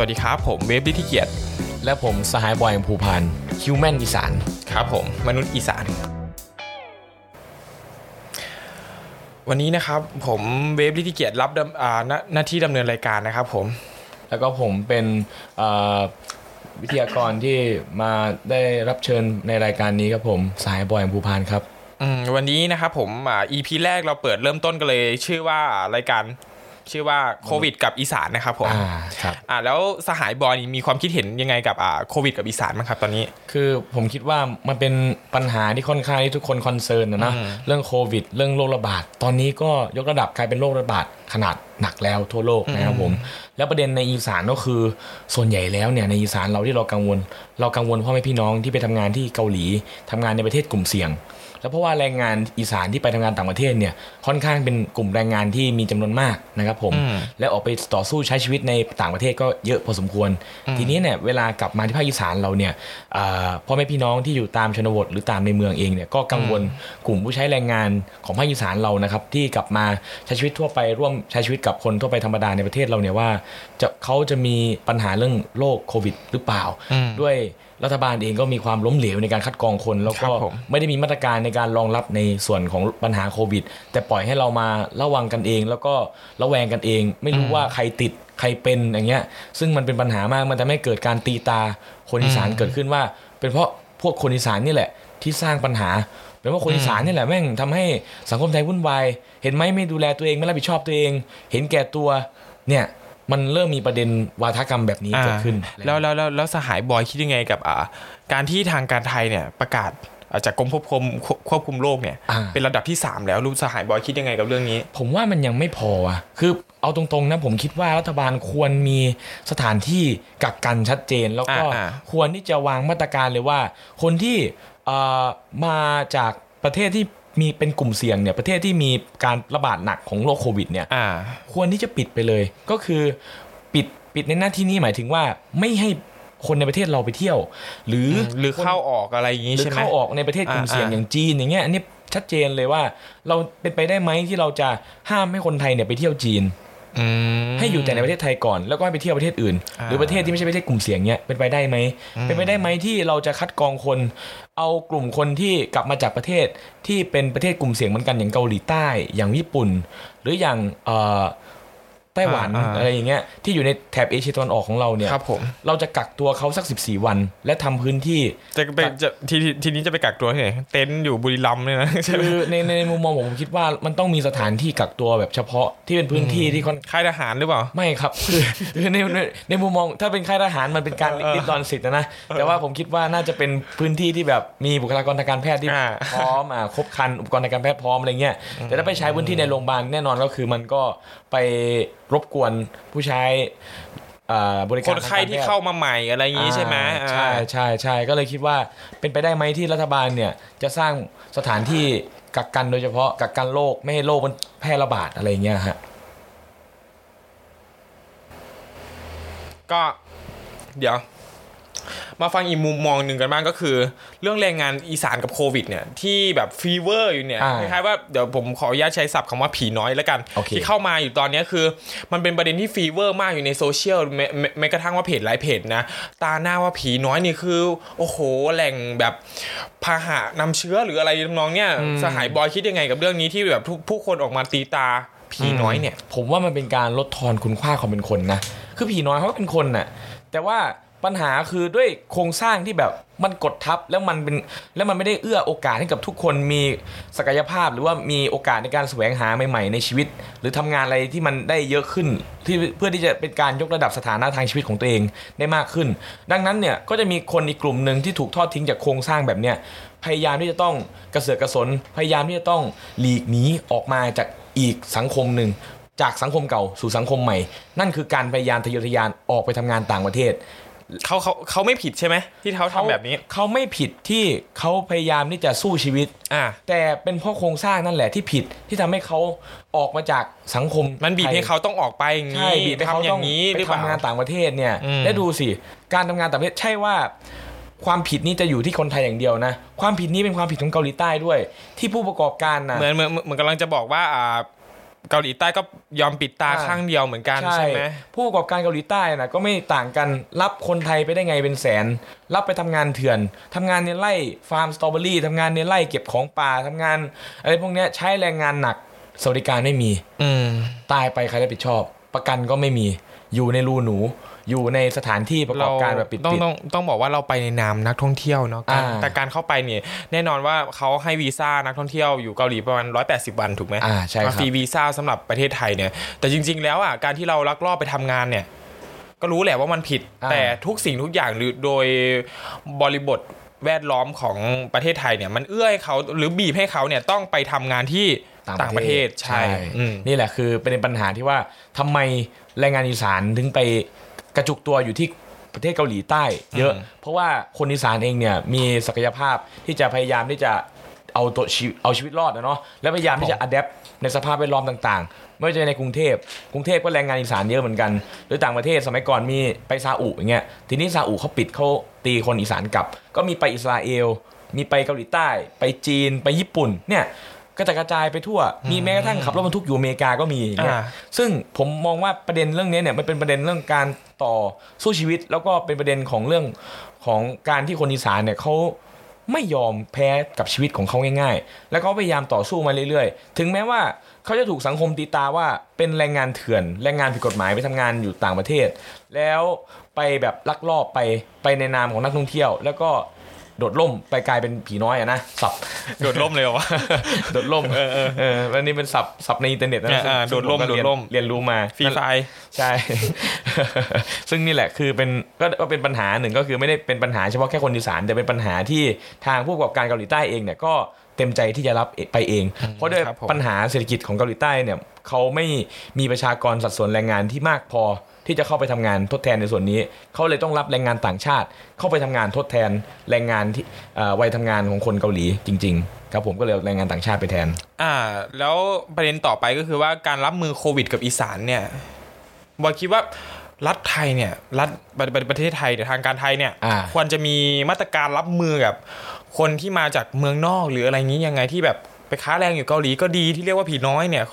วัสดีครับผมเวฟดิธิเกียรติและผมสหายบอยภูพานฮิวแมนอีสานครับผมมนุษย์อีสานวันนี้นะครับผมเวฟดิธิเกียรติรับหน้าที่ดำเนินรายการนะครับผมแล้วก็ผมเป็นวิทยากรที่มาได้รับเชิญในรายการนี้ครับผมสหายบอยภูพานครับวันนี้นะครับผมEP แรกเราเปิดเริ่มต้นกันเลยชื่อว่ารายการชื่อว่าโควิดกับอีสานนะครับผมครับแล้วสหายบอยมีความคิดเห็นยังไงกับโควิดกับอีสานมั้งครับตอนนี้คือผมคิดว่ามันเป็นปัญหาที่ค่อนข้างที่ทุกคนคอนเซิร์นนะเรื่องโควิดเรื่องโรคระบาดตอนนี้ก็ยกระดับกลายเป็นโรคระบาดขนาดหนักแล้วทั่วโลกนะครับผมแล้วประเด็นในอีสานก็คือส่วนใหญ่แล้วเนี่ยในอีสานเรากังวลพ่อแม่พี่น้องที่ไปทำงานที่เกาหลีทำงานในประเทศกลุ่มเสี่ยงแล้วเพราะว่าแรงงานอีสานที่ไปทำงานต่างประเทศเนี่ยค่อนข้างเป็นกลุ่มแรงงานที่มีจำนวนมากนะครับผมและออกไปต่อสู้ใช้ชีวิตในต่างประเทศก็เยอะพอสมควรทีนี้เนี่ยเวลากลับมาที่ภาคอีสานเราเนี่ยพ่อแม่พี่น้องที่อยู่ตามชนบทหรือตามในเมืองเองเนี่ยก็กังวลกลุ่มผู้ใช้แรงงานของภาคอีสานเรานะครับที่กลับมาใช้ชีวิตทั่วไปร่วมใช้ชีวิตกับคนทั่วไปธรรมดาในประเทศเราเนี่ยว่าเขาจะมีปัญหาเรื่องโรคโควิดหรือเปล่าด้วยรัฐบาลเองก็มีความล้มเหลวในการคัดกรองคนแล้วก็ไม่ได้มีมาตรการในการรองรับในส่วนของปัญหาโควิดแต่ปล่อยให้เรามาระวังกันเองแล้วก็ระแวงกันเองไม่รู้ว่าใครติดใครเป็นอย่างเงี้ยซึ่งมันเป็นปัญหามากมันทำให้เกิดการตีตาคนอีสานเกิดขึ้นว่าเป็นเพราะพวกคนอีสานนี่แหละที่สร้างปัญหาเป็นเพราะคนอีสานนี่แหละแม่งทำให้สังคมไทยวุ่นวายเห็นไหมไม่ดูแลตัวเองไม่รับผิดชอบตัวเองเห็นแก่ตัวเนี่ยมันเริ่มมีประเด็นวาทกรรมแบบนี้เกิดขึ้นแล้วสหายบอยคิดยังไงกับการที่ทางการไทยเนี่ยประกาศจากกรมควบคุมโรคเนี่ยเป็นระดับที่3แล้วรู้สหายบอยคิดยังไงกับเรื่องนี้ผมว่ามันยังไม่พอคือเอาตรงๆนะผมคิดว่ารัฐบาลควรมีสถานที่กักกันชัดเจนแล้วก็ควรที่จะวางมาตรการเลยว่าคนที่มาจากประเทศที่มีเป็นกลุ่มเสี่ยงเนี่ยประเทศที่มีการระบาดหนักของโรคโควิดเนี่ยควรที่จะปิดไปเลยก็คือปิดในหน้าที่นี้หมายถึงว่าไม่ให้คนในประเทศเราไปเที่ยวหรือเข้าออกอะไรอย่างงี้ใช่ไหมเข้าออกในประเทศกลุ่มเสี่ยงอย่างจีนอย่างเงี้ยอันนี้ชัดเจนเลยว่าเราเป็นไปได้ไหมที่เราจะห้ามให้คนไทยเนี่ยไปเที่ยวจีนให้อยู่แต่ในประเทศไทยก่อนแล้วก็ไปเที่ยวประเทศอื่นหรือประเทศที่ไม่ใช่ประเทศกลุ่มเสี่ยงเนี้ยเป็นไปได้ไหมเป็นไปได้ไหมที่เราจะคัดกรองคนเอากลุ่มคนที่กลับมาจากประเทศที่เป็นประเทศกลุ่มเสี่ยงเหมือนกันอย่างเกาหลีใต้อย่างญี่ปุ่นหรืออย่างไต้หวัน อะไรอย่างเงี้ยที่อยู่ในแถบเอเชียตะวันออกของเราเนี่ยเราจะกักตัวเขาสัก14วันและทำพื้นที่ทีนี้จะไปกักตัวที่ไหนเต็นท์อยู่บุรีรัมย์เนี่ยนะคือในมุมมองผมคิดว่ามันต้องมีสถานที่กักตัวแบบเฉพาะที่เป็นพื้นที่ที่ค่ายทหารหรือเปล่าไม่ครับคือในมุมมองถ้าเป็นค่ายทหารมันเป็นการลิดรอนสิทธิ์นะแต่ว่าผมคิดว่าน่าจะเป็นพื้นที่ที่แบบมีบุคลากรทางการแพทย์ที่พร้อมครบครันอุปกรณ์ทางการแพทย์พร้อมอะไรเงี้ยแต่ถ้าไปใช้พื้นที่ในโรงพยาบาลแน่นอนก็คือมันก็ไปรบกวนผู้ใช้บริการคนไข้ที่เข้ามาใหม่อะไรอย่างนี้ใช่ไหมใช่ๆช่ก็เลยคิดว่าเป็นไปได้ไหมที่รัฐบาลเนี่ยจะสร้างสถานที่กักกันโดยเฉพาะกักกันโรคไม่ให้โรคมันแพร่ระบาดอะไรอย่างเงี้ยฮะก็เดี๋ยวมาฟังอีกมุมมองหนึ่งกันบ้างก็คือเรื่องแรงงานอีสานกับโควิดเนี่ยที่แบบฟีเวอร์อยู่เนี่ยคล้ายๆว่าเดี๋ยวผมขออนุญาตใช้ศัพท์คำว่าผีน้อยแล้วกัน okay. ที่เข้ามาอยู่ตอนนี้คือมันเป็นประเด็นที่ฟีเวอร์มากอยู่ในโซเชียลแม้กระทั่งว่าเพจหลายเพจนะตาหน้าว่าผีน้อยนี่คือโอ้โหแหล่งแบบพาหะนำเชื้อหรืออะไรน้องเนี่ยสหายบอยคิดยังไงกับเรื่องนี้ที่แบบผู้คนออกมาตีตาผีน้อยเนี่ยผมว่ามันเป็นการลดทอนคุณค่าของเป็นคนนะคือผีน้อยเขาเป็นคนน่ะแต่ว่าปัญหาคือด้วยโครงสร้างที่แบบมันกดทับแล้วมันไม่ได้เอื้อโอกาสให้กับทุกคนมีศักยภาพหรือว่ามีโอกาสในการแสวงหาใหม่ๆในชีวิตหรือทำงานอะไรที่มันได้เยอะขึ้นที่เพื่อที่จะเป็นการยกระดับสถานะทางชีวิตของตัวเองได้มากขึ้นดังนั้นเนี่ยก็จะมีคนอีกกลุ่มนึงที่ถูกทอดทิ้งจากโครงสร้างแบบเนี้ยพยายามที่จะต้องกระเสือกกระสนพยายามที่จะต้องหลีกหนีออกมาจากอีกสังคมนึงจากสังคมเก่าสู่สังคมใหม่นั่นคือการพยายามทะเยอทะยานออกไปทำงานต่างประเทศเขาไม่ผิดใช่ไหมที่เขาทำแบบนี้เขาไม่ผิดที่เขาพยายามที่จะสู้ชีวิตแต่เป็นเพราะโครงสร้างนั่นแหละที่ผิดที่ทำให้เขาออกมาจากสังคมมันบีบให้เขาต้องออกไปอย่างนี้บีบให้เขาต้องไปทำงานต่างประเทศเนี่ยและดูสิการทำงานต่างประเทศใช่ว่าความผิดนี้จะอยู่ที่คนไทยอย่างเดียวนะความผิดนี้เป็นความผิดของเกาหลีใต้ด้วยที่ผู้ประกอบการนะเหมือนกำลังจะบอกว่า เกาหลีใต้ก็ยอมปิดตาข้างเดียวเหมือนกันใช่ไหมผู้ประกอบการเกาหลีใต้น่ะก็ไม่ต่างกันรับคนไทยไปได้ไงเป็นแสนรับไปทำงานเถื่อนทำงานในไร่ฟาร์มสตรอเบอรี่ทำงานในไร่เก็บของป่าทำงานอะไรพวกนี้ใช้แรงงานหนักสวัสดิการไม่มีตายไปใครรับผิดชอบประกันก็ไม่มีอยู่ในรูหนูอยู่ในสถานที่ประกอบการแบบปิดต้องบอกว่าเราไปในนามนักท่องเที่ยวเนาะแต่การเข้าไปเนี่ยแน่นอนว่าเขาให้วีซ่านักท่องเที่ยวอยู่เกาหลีประมาณ180วันถูกไหมใช่ครับฟรีวีซ่าสำหรับประเทศไทยเนี่ยแต่จริงๆแล้วอ่ะการที่เราลักลอบไปทำงานเนี่ยก็รู้แหละว่ามันผิดแต่ทุกสิ่งทุกอย่างหรือโดยบริบทแวดล้อมของประเทศไทยเนี่ยมันเอื้อให้เขาหรือบีบให้เขาเนี่ยต้องไปทำงานที่ต่างประเทศใช่นี่แหละคือเป็นปัญหาที่ว่าทำไมแรงงานอีสานถึงไปกระจุกตัวอยู่ที่ประเทศเกาหลีใต้เยอะเพราะว่าคนอีสานเองเนี่ยมีศักยภาพที่จะพยายามที่จะเอาชีวิตรอดนะเนาะแล้วพยายามที่จะอะแดปในสภาพแวดล้อมต่างๆไม่ว่าจะในกรุงเทพก็แรงงานอีสานเยอะเหมือนกันหรือต่างประเทศสมัยก่อนมีไปซาอุอย่างเงี้ยทีนี้ซาอุเขาปิดเขาตีคนอีสานกลับก็มีไปอิสราเอลมีไปเกาหลีใต้ไปจีนไปญี่ปุ่นเนี่ยก็จะกระจายไปทั่วมีแม้กระทั่งขับรถบรรทุกอยู่อเมริกาก็มีอย่างเงี้ยซึ่งผมมองว่าประเด็นเรื่องนี้เนี่ยมันเป็นประเด็นเรื่องการต่อสู้ชีวิตแล้วก็เป็นประเด็นของเรื่องของการที่คนอีสานเนี่ยเขาไม่ยอมแพ้กับชีวิตของเขาง่ายๆแล้วก็พยายามต่อสู้มาเรื่อยๆถึงแม้ว่าเขาจะถูกสังคมตีตาว่าเป็นแรงงานเถื่อนแรงงานผิดกฎหมายไปทำงานอยู่ต่างประเทศแล้วไปแบบลักลอบไปในนามของนักท่องเที่ยวแล้วก็โดดล่มไปกลายเป็นผีน้อยอะนะสับโดดล่มเลยเหรอวะโดดล่มอันนี้เป็นสับในอินเทอร์เน็ตนะโดดล่มเรียนรู้มาฟรีไฟใช่ซึ่งนี่แหละคือเป็นก็เป็นปัญหาหนึ่งก็คือไม่ได้เป็นปัญหาเฉพาะแค่คนอีสานแต่เป็นปัญหาที่ทางผู้ประกอบการเกาหลีใต้เองเนี่ยก็เต็มใจที่จะรับไปเองเพราะด้วยปัญหาเศรษฐกิจของเกาหลีใต้เนี่ยเขาไม่มีประชากรสัดส่วนแรงงานที่มากพอที่จะเข้าไปทำงานทดแทนในส่วนนี้เขาเลยต้องรับแรงงานต่างชาติเข้าไปทำงานทดแทนแรงงานที่วัยทำงานของคนเกาหลีจริงๆครับผมก็เลยแรงงานต่างชาติไปแทนแล้วประเด็นต่อไปก็คือว่าการรับมือโควิดกับอีสานเนี่ยบอยคิดว่ารัฐไทยเนี่ยรัฐประเทศไทยทางการไทยเนี่ยควรจะมีมาตรการรับมือกับคนที่มาจากเมืองนอกหรืออะไรงี้ยังไงที่แบบไปค้าแรงอยู่เกาหลีก็ดีที่เรียกว่าผีน้อยเนี่ย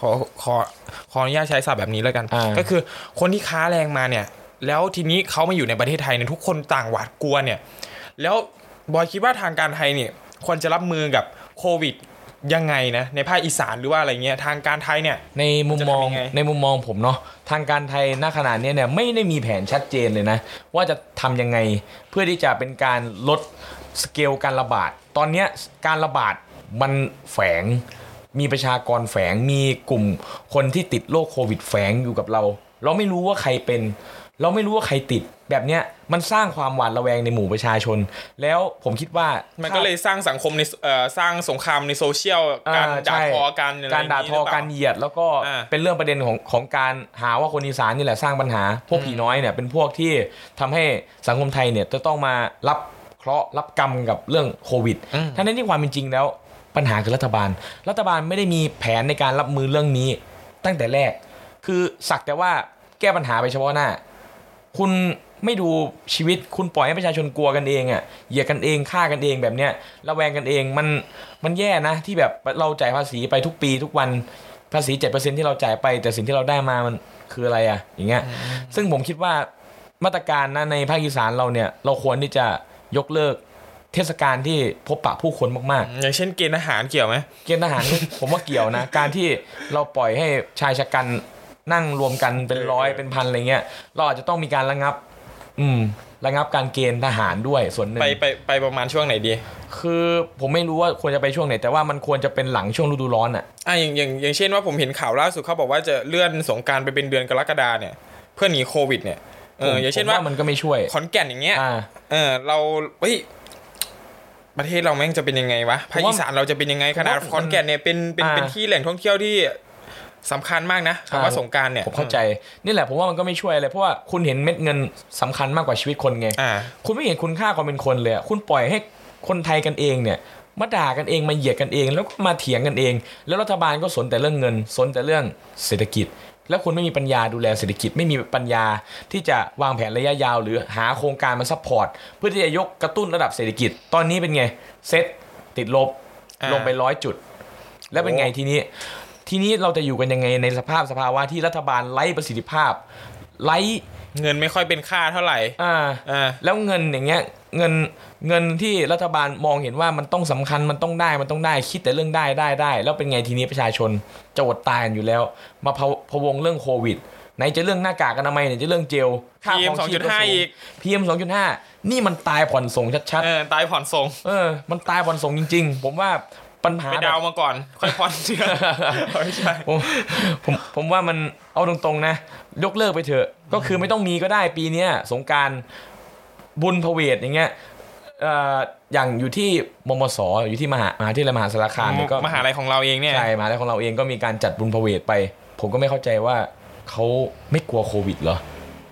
ขออนุญาตใช้ศัพท์แบบนี้แล้วกันก็คือคนที่ค้าแรงมาเนี่ยแล้วทีนี้เขามาอยู่ในประเทศไทยเนี่ยทุกคนต่างหวาดกลัวเนี่ยแล้วบอยคิดว่าทางการไทยเนี่ยควรจะรับมือกับโควิดยังไงนะในภาคอีสานหรือว่าอะไรเงี้ยทางการไทยเนี่ยในมุมมองผมเนาะทางการไทยณขณะนี้เนี่ยไม่ได้มีแผนชัดเจนเลยนะว่าจะทำยังไงเพื่อที่จะเป็นการลดสเกลการระบาดตอนนี้การระบาดมันแฝงมีประชากรแฝงมีกลุ่มคนที่ติดโรคโควิดแฝงอยู่กับเราไม่รู้ว่าใครเป็นเราไม่รู้ว่าใครติดแบบเนี้ยมันสร้างความหวาดระแวงในหมู่ประชาชนแล้วผมคิดว่ามันก็เลยสร้างสังคมในสร้างสงครามในโซเชียลการด่าทอกันอะไรการด่าทอการเหยียดแล้วก็เป็นเรื่องประเด็นของการหาว่าคนอีสานนี่แหละสร้างปัญหาพวกผีน้อยเนี่ยเป็นพวกที่ทำให้สังคมไทยเนี่ยจะต้องมารับกรรมกับเรื่องโควิดทั้งนั้นที่ความเป็นจริงแล้วปัญหาคือรัฐบาลไม่ได้มีแผนในการรับมือเรื่องนี้ตั้งแต่แรกคือสักแต่ว่าแก้ปัญหาไปเฉพาะหน้าคุณไม่ดูชีวิตคุณปล่อยให้ประชาชนกลัวกันเองอ่ะเหยียดกันเองฆ่ากันเองแบบเนี้ยระแวงกันเองมันแย่นะที่แบบเราจ่ายภาษีไปทุกปีทุกวันภาษี 7% ที่เราจ่ายไปแต่สิ่งที่เราได้มามันคืออะไรอ่ะอย่างเงี้ยซึ่งผมคิดว่ามาตรการนะในภาคอีสานเราเนี่ยเราควรที่จะยกเลิกเทศกาลที่พบปะผู้คนมากๆอย่างเช่นเกณฑ์อาหารเกี่ยวไหมเกณฑ์อาหาร ผมว่าเกี่ยวนะการที่เราปล่อยให้ชายชะกันนั่งรวมกันเป็นร้อยเป็นพันอะไรเงี้ยเราอาจจะต้องมีการระงับการเกณฑ์ทหารด้วยส่วนหนึ่งไปประมาณช่วงไหนดีคือผมไม่รู้ว่าควรจะไปช่วงไหนแต่ว่ามันควรจะเป็นหลังช่วงฤดูร้อนอ่ะอย่างเช่นว่าผมเห็นข่าวล่าสุดเขาบอกว่าจะเลื่อนสงกรานต์ไปเป็นเดือนกรกฎาเนี่ยเพื่อหนีโควิดเนี่ยอย่างเช่นว่ามันก็ไม่ช่วยขอนแก่นอย่างเงี้ยเราเฮ้ยประเทศเราแม่งจะเป็นยังไงวะภาคอีสานเราจะเป็นยังไงขนาดขอนแก่นเนี่ยเป็นที่แหล่งท่องเที่ยวที่สำคัญมากนะคำว่าสงกรานต์เนี่ยผมเข้าใจนี่แหละผมว่ามันก็ไม่ช่วยอะไรเพราะว่าคุณเห็นเม็ดเงินสำคัญมากกว่าชีวิตคนไงคุณไม่เห็นคุณค่าความเป็นคนเลยคุณปล่อยให้คนไทยกันเองเนี่ยมาด่ากันเองมาเหยียดกันเองแล้วก็มาเถียงกันเองแล้วรัฐบาลก็สนแต่เรื่องเงินสนแต่เรื่องเศรษฐกิจแล้วคุณไม่มีปัญญาดูแลเศรษฐกิจไม่มีปัญญาที่จะวางแผนระยะยาวหรือหาโครงการมาซัพพอร์ตเพื่อที่จะยกกระตุ้นระดับเศรษฐกิจตอนนี้เป็นไงเซตติดลบลงไป100จุดแล้วเป็นไงทีนี้ ทีนี้เราจะอยู่กันยังไงในสภาวะที่รัฐบาลไร้ประสิทธิภาพไร้เงินไม่ค่อยเป็นค่าเท่าไหร่แล้วเงินอย่างเงี้ยเงินที่รัฐบาลมองเห็นว่ามันต้องสำคัญมันต้องได้คิดแต่เรื่องได้แล้วเป็นไงทีนี้ประชาชนจะอดตายอยู่แล้วมาพะวงเรื่องโควิดไหนจะเรื่องหน้ากากอนามัยไหนจะเรื่องเจลค่าของชีพ 2.5 อีก PM 2.5 นี่มันตายผ่อนส่งชัดๆตายผ่อนส่งมันตายผ่อนส่งจริงๆผมว่าปัญหาไปดาวมาก่อนค่อยผ่อนเชื่อไม่ใช่ผมว่ามันเอาตรงๆนะยกเลิกไปเถอะก็คือไม่ต้องมีก็ได้ปีนี้สงกรานต์บุญพเวทอย่างเงี้ยอย่างอยู่ที่มมส.อยู่ที่มหาวิทยาลัยมหาสารคามก็มหาวิทยาลัยของเราเองเนี่ยใช่มหาวิทยาลัยของเราเองก็มีการจัดบุญพเวทไปผมก็ไม่เข้าใจว่าเขาไม่กลัวโควิดเหรอ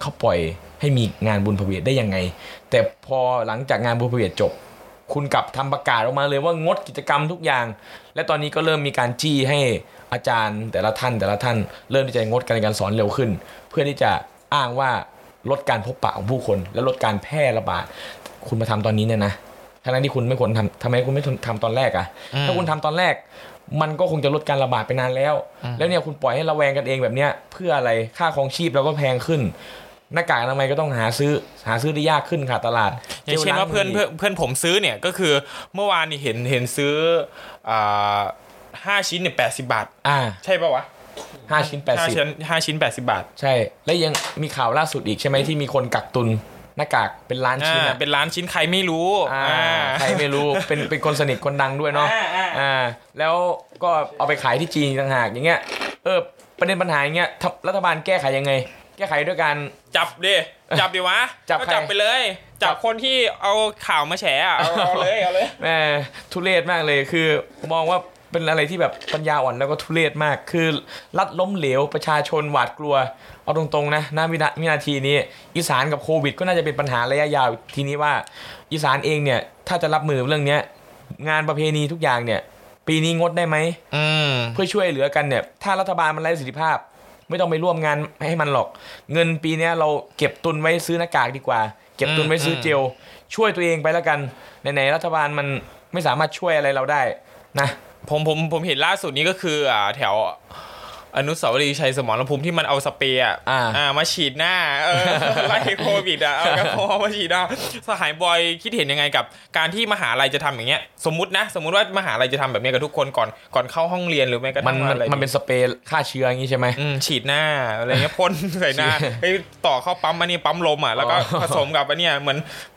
เขาปล่อยให้มีงานบุญพเวทได้ยังไงแต่พอหลังจากงานบุญพเวทจบคุณกลับทำประกาศออกมาเลยว่างดกิจกรรมทุกอย่างและตอนนี้ก็เริ่มมีการจี้ให้อาจารย์แต่ละท่านเริ่มที่จะงดการสอนเร็วขึ้นเพื่อที่จะอ้างว่าลดการพบปะของผู้คนและลดการแพร่ระบาดคุณมาทำตอนนี้เนี่ยนะทั้งที่คุณไม่ควรทำทำไมคุณไม่ทำตอนแรกอ่ะถ้าคุณทำตอนแรกมันก็คงจะลดการระบาดไปนานแล้วแล้วเนี่ยคุณปล่อยให้ระแวงกันเองแบบเนี้ยเพื่ออะไรค่าครองชีพเราก็แพงขึ้นหน้ากากอนามัยก็ต้องหาซื้อได้ยากขึ้นค่ะตลาดอย่างเช่นว่าเพื่อนผมซื้อเนี่ยก็คือเมื่อวานนี่เห็นซื้อ5ชิ้นเนี่ย80บาทใช่ป่ะวะ5ชิ้น80 5ชิ้น80บาทใช่และยังมีข่าวล่าสุดอีกใช่มั้ยที่มีคนกักตุนหน้ากากเป็นล้านชิ้นเป็นล้านชิ้นใครไม่รู้ใครไม่รู้ เป็นคนสนิทคนดังด้วยเนาะแล้วก็เอาไปขายที่จีนต่างหากอย่างเงี้ยประเด็นปัญหาอย่างเงี้ยรัฐบาลแก้ไขยังไงแก้ไขด้วยการจับดิวะก็จับไปเลยจับคนที่เอาข่าวมาแฉเอาเลยแหมทุเรศมากเลยคือมองว่าเป็นอะไรที่แบบปัญญาอ่อนแล้วก็ทุเรศมากคือรัฐล้มเหลวประชาชนหวาดกลัวเอาตรงๆนะณวินาทีนี้อีสานกับโควิดก็น่าจะเป็นปัญหาระยะยาวทีนี้ว่าอีสานเองเนี่ยถ้าจะรับมือเรื่องนี้งานประเพณีทุกอย่างเนี่ยปีนี้งดได้ไหมเพื่อช่วยเหลือกันเนี่ยถ้ารัฐบาลมันไร้ประสิทธิภาพไม่ต้องไปร่วมงานให้มันหรอกเงินปีนี้เราเก็บตุนไว้ซื้อหน้ากากดีกว่าเก็บตุนไว้ซื้อเจลช่วยตัวเองไปแล้วกันไหนๆรัฐบาลมันไม่สามารถช่วยอะไรเราได้นะผมเห็นล่าสุดนี้ก็คือแถวอนุสาวรีย์ชัยสมรภูมิที่มันเอาสเปรย์มาฉีดหน้าไล่โควิดเอาแอลกอฮอล์มาฉีดหน้าสหายบอยคิดเห็นยังไงกับการที่มหาลัยจะทำอย่างเงี้ยสมมุติว่ามหาลัยจะทำแบบนี้กับทุกคนก่อนเข้าห้องเรียนหรือแม้กระทั่งอะไรมันเป็นสเปรย์ฆ่าเชื้ออย่างงี้ใช่มั้ยฉีดหน้าอะไรเงี้ยพ่นใส่หน้าต่อเข้าปั๊มอันนี้ปั๊มลมแล้วก็ผสมกับอันเนี้ยเหมื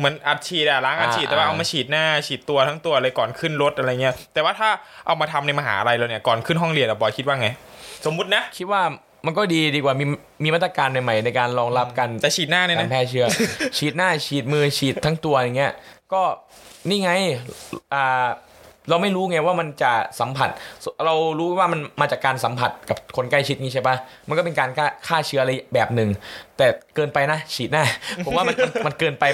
อนอัดฉีดล้างอัดฉีดแต่ว่าเอามาฉีดหน้าฉีดตัวทั้งตัวเลยก่อนขึ้นรถอะไรเงี้ยแต่ว่าถ้าเอามาทำในมหาลัยเราเนี่ยก่อนขึ้นห้องเรียนบอยคิดว่าไงสมมุตินะคิดว่ามันก็ดีกว่ามีมาตรการใหม่ๆในการรองรับกันแต่ฉีดหน้าเนี่ยนะแพร่เชื้อ ฉีดหน้าฉีดมือฉีดทั้งตัวอย่างเงี้ยก็นี่ไงเราไม่รู้ไงว่ามันจะสัมผัสเรารู้ว่ามันมาจากการสัมผัสกับคนใกล้ชิดนี้ใช่ป่ะมันก็เป็นการฆ่าเชื้ออะไรแบบนึงแต่เกินไปนะฉีดหน้า ผมว่ามันเกินไป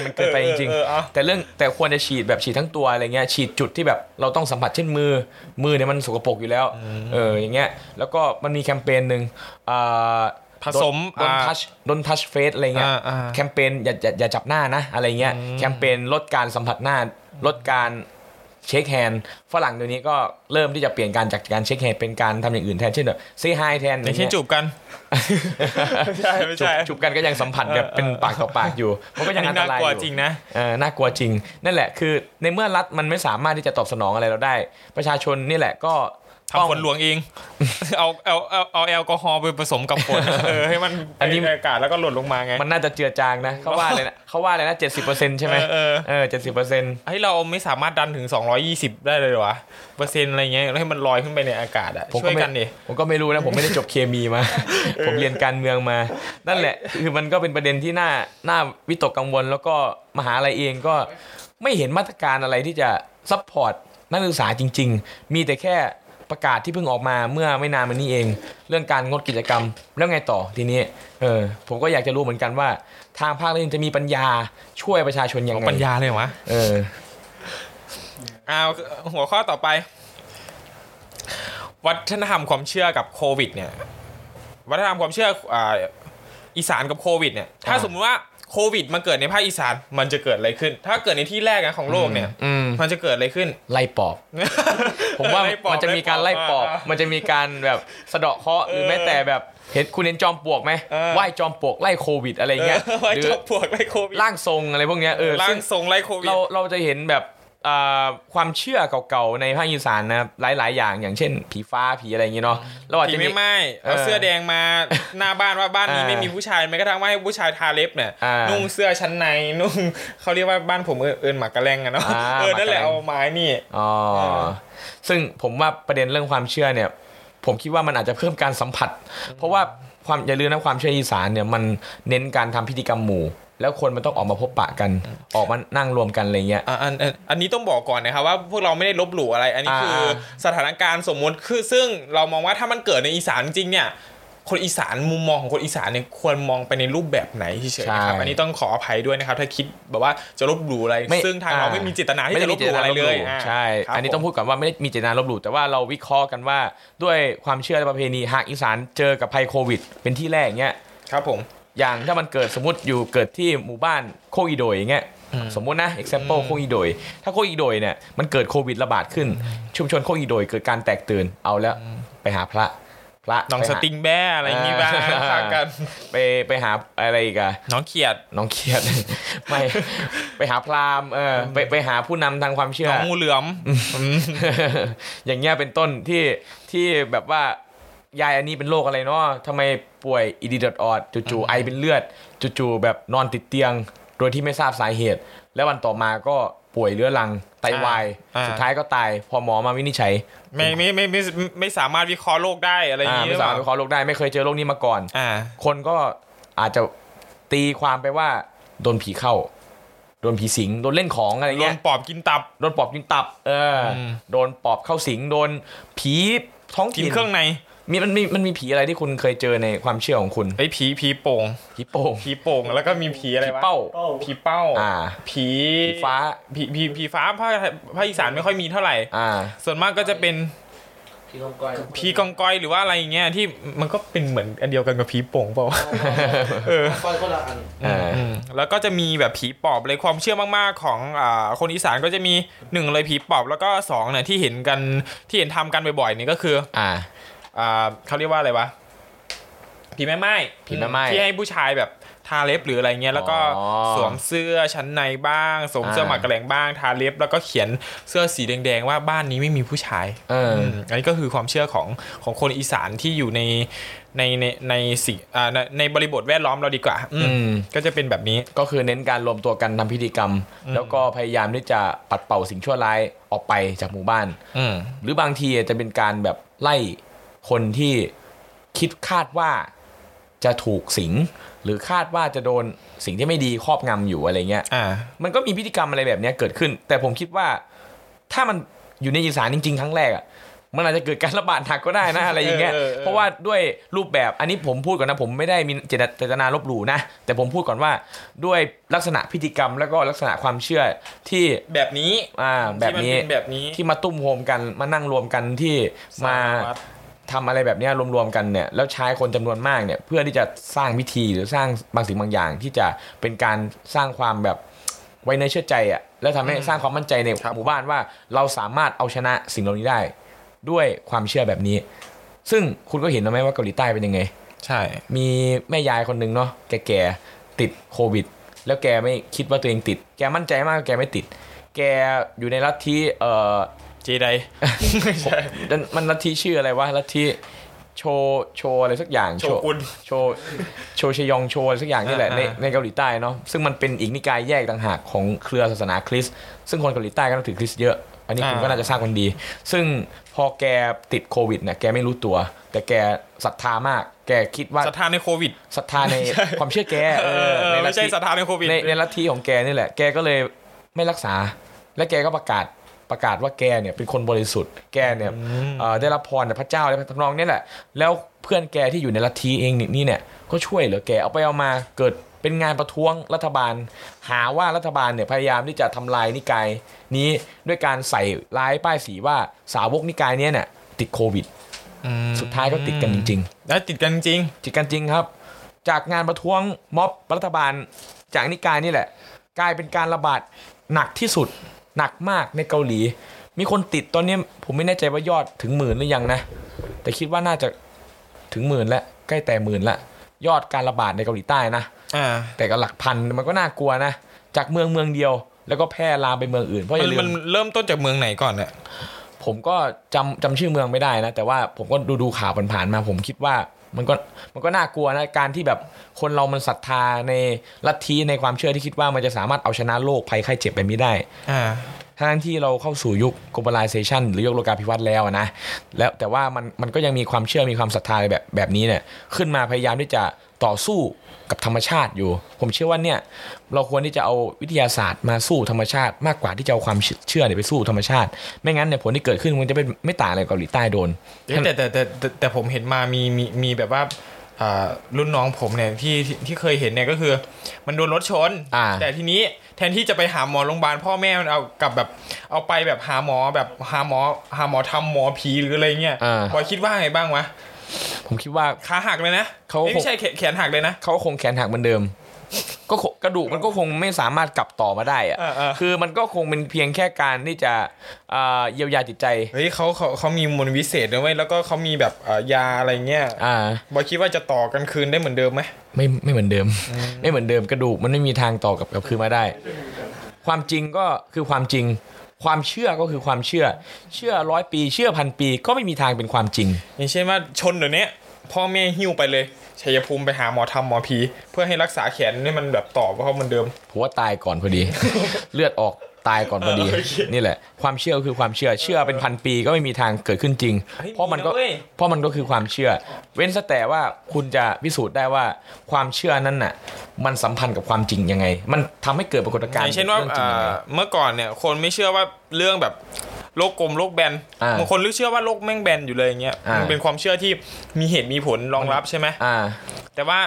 จริงๆแต่เรื่องแต่ควรจะฉีดแบบฉีดทั้งตัวอะไรเงี้ยฉีดจุดที่แบบเราต้องสัมผัสเช่นมือเนี่ยมันสกปรกอยู่แล้วอย่างเงี้ยแล้วก็มันมีแคมเปญนึงผสมdon't touch face อะไรเงี้ยแคมเปญอย่าจับหน้านะอะไรเงี้ยแคมเปญลดการสัมผัสหน้าลดการเช็คแฮนด์ฝรั่งเดี๋ยวนี้ก็เริ่มที่จะเปลี่ยนการจากการเช็คแฮนด์เป็นการทำอย่างอื่นแทนเช่นแบบเซฮายแทนอย่างเช่นจูบกันไม่ใช่จูบกันก็ยังสัมผัสแบบเป็นปากต่อปากอยู่มันก็ยังอันตรายอยู่น่ากลัวจริงนะน่ากลัวจริงนั่นแหละคือในเมื่อรัฐมันไม่สามารถที่จะตอบสนองอะไรเราได้ประชาชนนี่แหละก็ทำฝนหลวงเองเอาแอลกอฮอล์ไปผสมกับฝนให้มันในอากาศแล้วก็หล่นลงมาไงมันน่าจะเจือจางนะเขาว่าเลยนะ 70% ใช่ไหม 70% ให้เราไม่สามารถดันถึง220ได้เลยหรอเปอร์เซ็นต์อะไรเงี้ยแล้วให้มันลอยขึ้นไปในอากาศอ่ะช่วยกันดิผมก็ไม่รู้นะผมไม่ได้จบเคมีมาผมเรียนการเมืองมานั่นแหละคือมันก็เป็นประเด็นที่น่าวิตกกังวลแล้วก็มหาลัยเองก็ไม่เห็นมาตรการอะไรที่จะซัพพอร์ตนักศึกษาจริงๆมีแต่แค่ประกาศที่เพิ่งออกมาเมื่อไม่นานมานี้เองเรื่องการงดกิจกรรมแล้วไงต่อทีนี้ผมก็อยากจะรู้เหมือนกันว่าทางภาครัฐจะมีปัญญาช่วยประชาชนยังไงปัญญาเลยวะเอาหัวข้อต่อไปวัฒนธรรมความเชื่อกับโควิดเนี่ยวัฒนธรรมความเชื่ออีสานกับโควิดเนี่ยถ้าสมมุติว่า โควิดมาเกิดในภาคอีสานมันจะเกิดอะไรขึ้นถ้าเกิดในที่แรกนะของโลกเนี่ยมันจะเกิดอะไรขึ้นไล่ปอบ ผมว่า มันจะมีการไล่ปอบมันจะมีการแบบสะเดาะเคราะห์หรือแม้แต่แบบเห็นคุณเห็นจอมปลวกไหมไหว้จอมปลวกไล่โควิดอะไรเงี้ยหรือจอมปลวกไล่โควิดร่างทรงอะไรพวกเนี้ยร่างทรงไล่โควิดเราจะเห็นแบบความเชื่อเก่าๆในภาคอีสานนะครับหลายๆอย่างอย่างเช่นผีฟ้าผีอะไรอย่างงี้เนาะเราอาจจะไม่เอาเสื้อแดงมาหน้าบ้านว่าบ้านนี้ไม่มีผู้ชายแม้กระทั่งว่าให้ผู้ชายทาเล็บเนี่ยนุ่งเสื้อชั้นในนุ่งเขาเรียกว่าบ้านผมเอิ้นหมากกะแล่งอ่ะเนาะนั่นแหละเอาไม้นี่อ๋อซึ่งผมว่าประเด็นเรื่องความเชื่อเนี่ยผมคิดว่ามันอาจจะเพิ่มการสัมผัสเพราะว่าความอย่าลืมนะความเชื่ออีสานเนี่ยมันเน้นการทำพิธีกรรมหมู่แล้วคนมันต้องออกมาพบปะกันออกมานั่งรวมกันอะไรเงี้ยอันนี้ต้องบอกก่อนนะครับว่าพวกเราไม่ได้ลบหลู่อะไรอันนี้คือสถานการณ์สมมติคือซึ่งเรามองว่าถ้ามันเกิดในอีสานจริงเนี่ยคนอีสานมุมมองของคนอีสานเนี่ยควรมองไปในรูปแบบไหนเฉยๆนะครับอันนี้ต้องขออภัยด้วยนะครับถ้าคิดแบบว่าจะลบหลู่อะไรซึ่งทางเราไม่มีเจตนาที่จะลบหลู่อะไรเลยใช่อันนี้ต้องพูดก่อนว่าไม่ได้มีเจตนาลบหลู่แต่ว่าเราวิเคราะห์กันว่าด้วยความเชื่อและประเพณีหากอีสานเจอกับภัยโควิดเป็นที่แรกเงี้ยครับผมอย่างถ้ามันเกิดสมมติอยู่เกิดที่หมู่บ้านโคกอีโดยอย่างเงี้ยสมมตินะ example โคกอีโดยถ้าโคกอีโดยเนี่ยมันเกิดโควิดระบาดขึ้นชุมชนโคกอีโดยเกิดการแตกตื่นเอาแล้วไปหาพระน้องสติงแบ้อะไรอย่างงี้บ้างค่ะกันไปหาอะไรอีกอ่ะน้องเขียด ไม่ไปหาพราหมณ์ไปหาผู้นำทางความเชื่อน้องงูเหลือม อย่างเงี้ยเป็นต้นที่แบบว่ายายอันนี้เป็นโรคอะไรเนาะทำไมป่วยอีดีดอดจู่ๆไอเป็นเลือดจู่ๆแบบนอนติดเตียงโดยที่ไม่ทราบสาเหตุแล้ววันต่อมาก็ป่วยเรื้อรังไตวายสุดท้ายก็ตายพอหมอมาวินิจฉัยไม่สามารถวิเคราะห์โรคได้อะไรอย่างนี้ไม่สามารถวิเคราะห์โรคได้ไม่เคยเจอโรคนี้มาก่อนคนก็อาจจะตีความไปว่าโดนผีเข้าโดนผีสิงโดนเล่นของอะไรเงี้ยโดนปอบกินตับโดนปอบเข้าสิงโดนผีท้องถิ่นกินเครื่องในมันมีผีอะไรที่คุณเคยเจอในความเชื่อของคุณไอ้ผีโป่งแล้วก็มีผีอะไรวะผีเป้าผีฟ้าภาคอีสานไม่ค่อยมีเท่าไหร่ส่วนมากก็จะเป็นผีกองก้อยหรือว่าอะไรอย่างเงี้ยที่มันก็เป็นเหมือนอันเดียวกันกับผีโป่งเปล่าก้อยคนละอันแล้วก็จะมีแบบผีปอบเลยความเชื่อมากๆของคนอีสานก็จะมี1เลยผีปอบแล้วก็2เนี่ยที่เห็นทำกันบ่อยๆนี่ก็คือเขาเรียกว่าอะไรวะผีแม่ไม้ที่ให้ผู้ชายแบบทาเล็บหรืออะไรเงี้ยแล้วก็สวมเสื้อชั้นในบ้างสวมเสื้อหมากกระแหลงบ้างทาเล็บแล้วก็เขียนเสื้อสีแดงๆว่าบ้านนี้ไม่มีผู้ชายอันนี้ก็คือความเชื่อของคนอีสานที่อยู่ในสิ่งในบริบทแวดล้อมเราดีกว่าก็จะเป็นแบบนี้ก็คือเน้นการรวมตัวกันทำพิธีกรรมแล้วก็พยายามที่จะปัดเป่าสิ่งชั่วร้ายออกไปจากหมู่บ้านหรือบางทีจะเป็นการแบบไล่คนที่คิดคาดว่าจะถูกสิงหรือคาดว่าจะโดนสิ่งที่ไม่ดีครอบงำอยู่อะไรเงี้ยมันก็มีพิธีกรรมอะไรแบบนี้เกิดขึ้นแต่ผมคิดว่าถ้ามันอยู่ในอีสานจริงๆครั้งแรกอ่ะมันอาจจะเกิดการระบาดหนักก็ได้นะอะไรอย่างเงี้ยเพราะว่าด้วยรูปแบบอันนี้ผมพูดก่อนนะผมไม่ได้มีเจตนาลบหลู่นะแต่ผมพูดก่อนว่าด้วยลักษณะพิธีกรรมแล้วก็ลักษณะความเชื่อที่แบบนี้แบบนี้ที่มาตุ้มโฮมกันมานั่งรวมกันที่มาทำอะไรแบบนี้รวมๆกันเนี่ยแล้วใช้คนจำนวนมากเนี่ยเพื่อที่จะสร้างพิธีหรือสร้างบางสิ่งบางอย่างที่จะเป็นการสร้างความแบบไว้เนื้อเชื่อใจอ่ะแล้วทำให้สร้างความมั่นใจในหมู่บ้านว่าเราสามารถเอาชนะสิ่งเหล่านี้ได้ด้วยความเชื่อแบบนี้ซึ่งคุณก็เห็นแล้วไหมว่าเกาหลีใต้เป็นยังไงใช่มีแม่ยายคนนึงเนาะแก่ๆติดโควิดแล้วแกไม่คิดว่าตัวเองติดแกมั่นใจมากแกไม่ติดแกอยู่ในลัทธิใด มันลัทธิชื่ออะไรวะลัทธิโชว์อะไรสักอย่างโชชยองอะไรสักอย่างนี่แหละในเกาหลีใต้เนาะซึ่งมันเป็นอีกนิกายแยกต่างหากของเครือศาสนาคริสต์ซึ่งคนเกาหลีใต้ก็นับถือคริสต์เยอะอันนี้คุณก็น่าจะทราบกันดีซึ่งพอแกติดโควิดเนี่ยแกไม่รู้ตัวแต่แกศรัทธามากแกคิดว่าศรัทธาในโควิดศรัทธาในความเชื่อแกไม่ใช่ศรัทธาในโควิดในลัทธิของแกนี่แหละแกก็เลยไม่รักษาและแกก็ประกาศว่าแกเนี่ยเป็นคนบริสุทธิ์แกเนี่ยได้รับพรจากพระเจ้าและพระทำนองนี่แหละแล้วเพื่อนแกที่อยู่ในลัทธิเองนี่เนี่ยก็ช่วยเหลือแกเอาไปเอามาเกิดเป็นงานประท้วงรัฐบาลหาว่ารัฐบาลเนี่ยพยายามที่จะทำลายนิกายนี้ด้วยการใส่ร้ายป้ายสีว่าสาวกนิกายนี้เนี่ยติดโควิดสุดท้ายก็ติดกันจริงๆได้ติดกันจริงครับจากงานประท้วงม็อบรัฐบาล จากนิกายนี่แหละกลายเป็นการระบาดหนักที่สุดหนักมากในเกาหลีมีคนติดตอนนี้ผมไม่แน่ใจว่ายอดถึงหมื่นหรือยังนะแต่คิดว่าน่าจะถึงหมื่นแล้วใกล้แต่หมื่นละยอดการระบาดในเกาหลีใต้นะแต่ก็หลักพันมันก็น่ากลัวนะจากเมืองเดียวแล้วก็แพร่ลามไปเมืองอื่นเพราะอย่าลืมมันเริ่มต้นจากเมืองไหนก่อนเนี่ยผมก็จำชื่อเมืองไม่ได้นะแต่ว่าผมก็ดูข่าวผ่านๆมาผมคิดว่ามันก็น่ากลัวนะการที่แบบคนเรามันศรัทธาในลัทธิในความเชื่อที่คิดว่ามันจะสามารถเอาชนะโรคภัยไข้เจ็บแบบนี้ได้ทั้งที่เราเข้าสู่ยุค globalization หรือยุคโลกาภิวัตน์แล้วนะแล้วแต่ว่ามันก็ยังมีความเชื่อมีความศรัทธาแบบนี้เนี่ยขึ้นมาพยายามที่จะต่อสู้กับธรรมชาติอยู่ผมเชื่อว่าเนี่ยเราควรที่จะเอาวิทยาศาสตร์มาสู้ธรรมชาติมากกว่าที่จะเอาความเชื่อเนี่ยไปสู้ธรรมชาติไม่งั้นเนี่ยผลที่เกิดขึ้นมันจะไม่ต่างอะไรกับเกาหลีใต้โดนแต่ผมเห็นมามีแบบว่ารุ่นน้องผมเนี่ยที่เคยเห็นเนี่ยก็คือมันโดนรถชนแต่ทีนี้แทนที่จะไปหาหมอโรงพยาบาลพ่อแม่มันเอากลับแบบเอาไปแบบหาหมอแบบหาหมอทำหมอผีหรืออะไรเงี้ยพอคิดว่าไงบ้างวะผมคิดว่าขาหักเลยนะเขาไม่ใช่แขนหักเลยนะเขาคงแขนหักเหมือนเดิมก็กระดูกมันก็คงไม่สามารถกลับต่อมาได้อะคือมันก็คงเป็นเพียงแค่การที่จะเยียวยาจิตใจเฮ้ยเขามีมนต์วิเศษนะเว้ยแล้วก็เขามีแบบยาอะไรเงี้ยบอยคิดว่าจะต่อกันคืนได้เหมือนเดิมไหมไม่เหมือนเดิมไม่เหมือนเดิมกระดูกมันไม่มีทางต่อกลับคืนมาได้ความจริงก็คือความจริงความเชื่อก็คือความเชื่อ100ปีเชื่อพันปีก็ไม่มีทางเป็นความจริงอย่างเช่นว่าชนเดี๋ยวนี้พ่อแม่หิ้วไปเลยชัยภูมิไปหาหมอทำหมอผีเพื่อให้รักษาแขนให้มันแบบตอบว่าเหมือนเดิมผมว่าตายก่อนพอดี เลือดออกตายก่อนพอดี นี่แหละความเชื่อคือความเชื่อเป็นพันปีก็ไม่มีทางเกิดขึ้นจริง เพราะมันก็คือความเชื่อเว้นแต่ว่าคุณจะพิสูจน์ได้ว่าความเชื่อนั้นน่ะมันสัมพันธ์กับความจริงยังไงมันทำให้เกิดปรากฏการณ์อย่างเช่นว่าเมื่อก่อนเนี่ยคนไม่เชื่อว่าเรื่องแบบโรคกลมโรคแบนบางคนเชื่อว่าโรคแม่งแบนอยู่เลยอย่างเงี้ยมันเป็นความเชื่อที่มีเหตุมีผลรองรับใช่ไหมแต่ว่า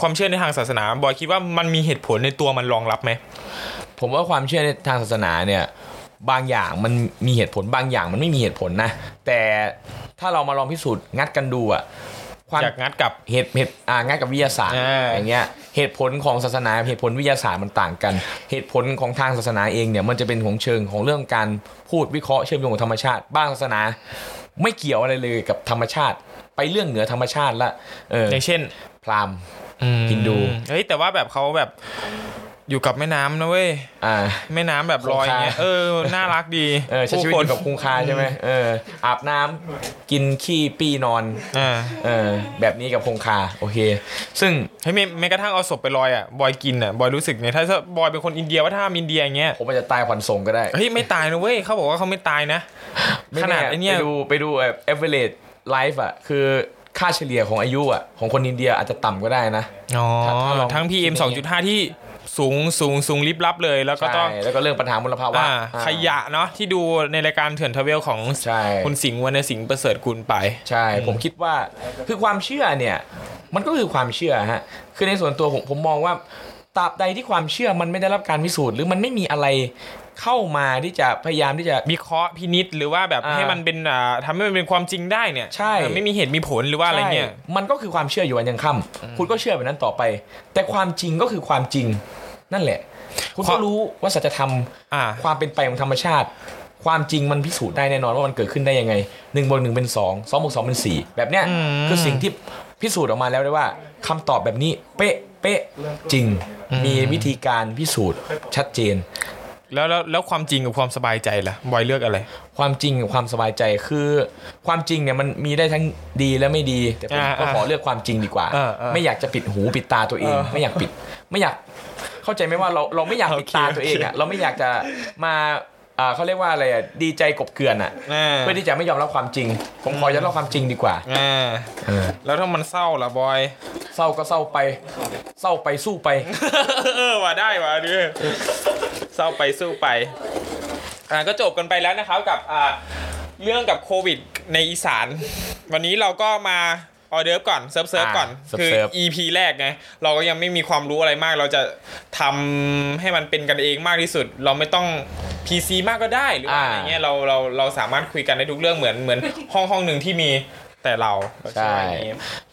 ความเชื่อในทางศาสนาบอยคิดว่ามันมีเหตุผลในตัวมันรองรับไหมผมว่าความเชื่อในทางศาสนาเนี่ยบางอย่างมันมีเหตุผลบางอย่างมันไม่มีเหตุผลนะแต่ถ้าเรามาลองพิสูจน์งัดกันดูอะอยากงัดกับเหตุงัดกับวิทยาศาสตร์อย่างเงี้ยเหตุผลของศาสนาเหตุผลวิทยาศาสตร์มันต่างกันเหตุผลของทางศาสนาเองเนี่ยมันจะเป็นของเชิงของเรื่องการพูดวิเคราะห์เชื่อมโยงกับธรรมชาติบ้างศาสนาไม่เกี่ยวอะไรเลยกับธรรมชาติไปเรื่องเหนือธรรมชาติละอย่างเช่นพราหมณ์ฮินดูเฮ้ยแต่ว่าแบบเขาแบบอยู่กับแม่น้ำนะเว้ยแม่น้ำแบบลอยเงี้ยน่ารักดีใช้ชีวิตอยู่กับคงคาใช่ไหมอาบน้ำกินขี้ปี้นอนแบบนี้กับคงคาโอเคซึ่งให้แม้กระทั่งเอาศพไปลอยอ่ะบอยกินอ่ะบอยรู้สึกเนี่ยถ้าบอยเป็นคนอินเดียว่าถ้าอินเดียอย่างเงี้ยผมอาจจะตายผ่อนส่งก็ได้เฮ้ยไม่ตายนะเว้ยเขาบอกว่าเขาไม่ตายนะขนาดไอ้เนี่ยไปดูaverage life อ่ะคือค่าเฉลี่ยของอายุอ่ะของคนอินเดียอาจจะต่ำก็ได้นะทั้ง PM 2.5 ที่สูงลิบลับเลยแล้วก็ต้องแล้วก็เรื่องปัญหามลภาวะขยะเนาะที่ดูในรายการเถื่อนทราเวลของคุณสิงห์วรรณสิงห์ประเสริฐกุลไปใช่ผมคิดว่าคือความเชื่อเนี่ยมันก็คือความเชื่อฮะคือในส่วนตัวผมมองว่าตราบใดที่ความเชื่อมันไม่ได้รับการพิสูจน์หรือมันไม่มีอะไรเข้ามาที่จะพยายามที่จะวิเคราะห์พินิจหรือว่าแบบให้มันเป็นทำให้มันเป็นความจริงได้เนี่ยไม่มีเหตุมีผลหรือว่าอะไรเงี้ยมันก็คือความเชื่ออยู่วันยังค่ำคุณก็เชื่อแบบนั้นต่อไปแต่ความจริงก็คือความจริงนั่นแหละคุณก็รู้ว่าสัจธรรมความเป็นไปของธรรมชาติความจริงมันพิสูจน์ได้แน่นอนว่ามันเกิดขึ้นได้ยังไง1+1เป็น2 2+2เป็น4แบบเนี้ยคือสิ่งที่พิสูจน์ออกมาแล้วได้ว่าคำตอบแบบนี้เป๊ะจริงมีวิธีการพิสูจน์ชัดเจนแล้วความจริงกับความสบายใจล่ะบอยเลือกอะไรความจริงกับความสบายใจคือความจริงเนี่ยมันมีได้ทั้งดีและไม่ดีแต่ผมก็ขอเลือกความจริงดีกว่าไม่อยากจะปิดหูปิดตาตัวเองไม่อยากเข้าใจไหมว่าเราไม่อยากปิดตาตัวเองอะเราไม่อยากจะมาเขาเรียกว่าอะไรอะดีใจกบเกลื่อนอะเพื่อที่จะไม่ยอมรับความจริงผมขอยอมรับความจริงดีกว่าแล้วถ้ามันเศร้าล่ะบอยเศร้าก็เศร้าไปเศร้าไปสู้ไปว่าได้ว่าดิเศร้าไปสู้ไปก็จบกันไปแล้วนะครับกับเรื่องกับโควิดในอีสานวันนี้เราก็มาออเดิร์ฟก่อนเซิร์ฟๆก่อนคือ EP แรกไงเราก็ยังไม่มีความรู้อะไรมากเราจะทำให้มันเป็นกันเองมากที่สุดเราไม่ต้อง PC มากก็ได้หรืออะไรเงี้ยเราสามารถคุยกันได้ทุกเรื่องเหมือนห้องนึงที่มี แต่เราใช่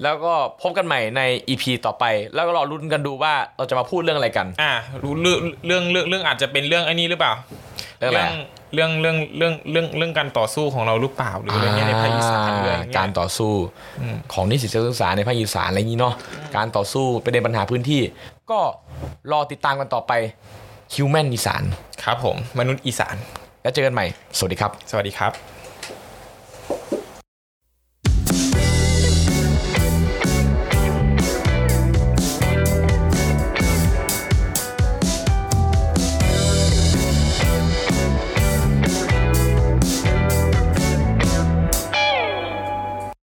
แล้วก็พบกันใหม่ใน EP ต่อไปแล้วก็รอลุ้นกันดูว่าเราจะมาพูดเรื่องอะไรกันเรื่องอาจจะเป็นเรื่องไอ้นี่หรือเปล่าเรื่องการต่อสู้ของเราหรือเปล่าหรืออะไรเงี้ยในภาคอีสานเลยการต่อสู้ของนิสิตนักศึกษาในภาคอีสานอะไรงี้เนาะการต่อสู้ประเด็นปัญหาพื้นที่ก็รอติดตามกันต่อไปฮิวแมนอีสานครับผมมนุษย์อีสานแล้วเจอกันใหม่สวัสดีครับสวัสดีครับ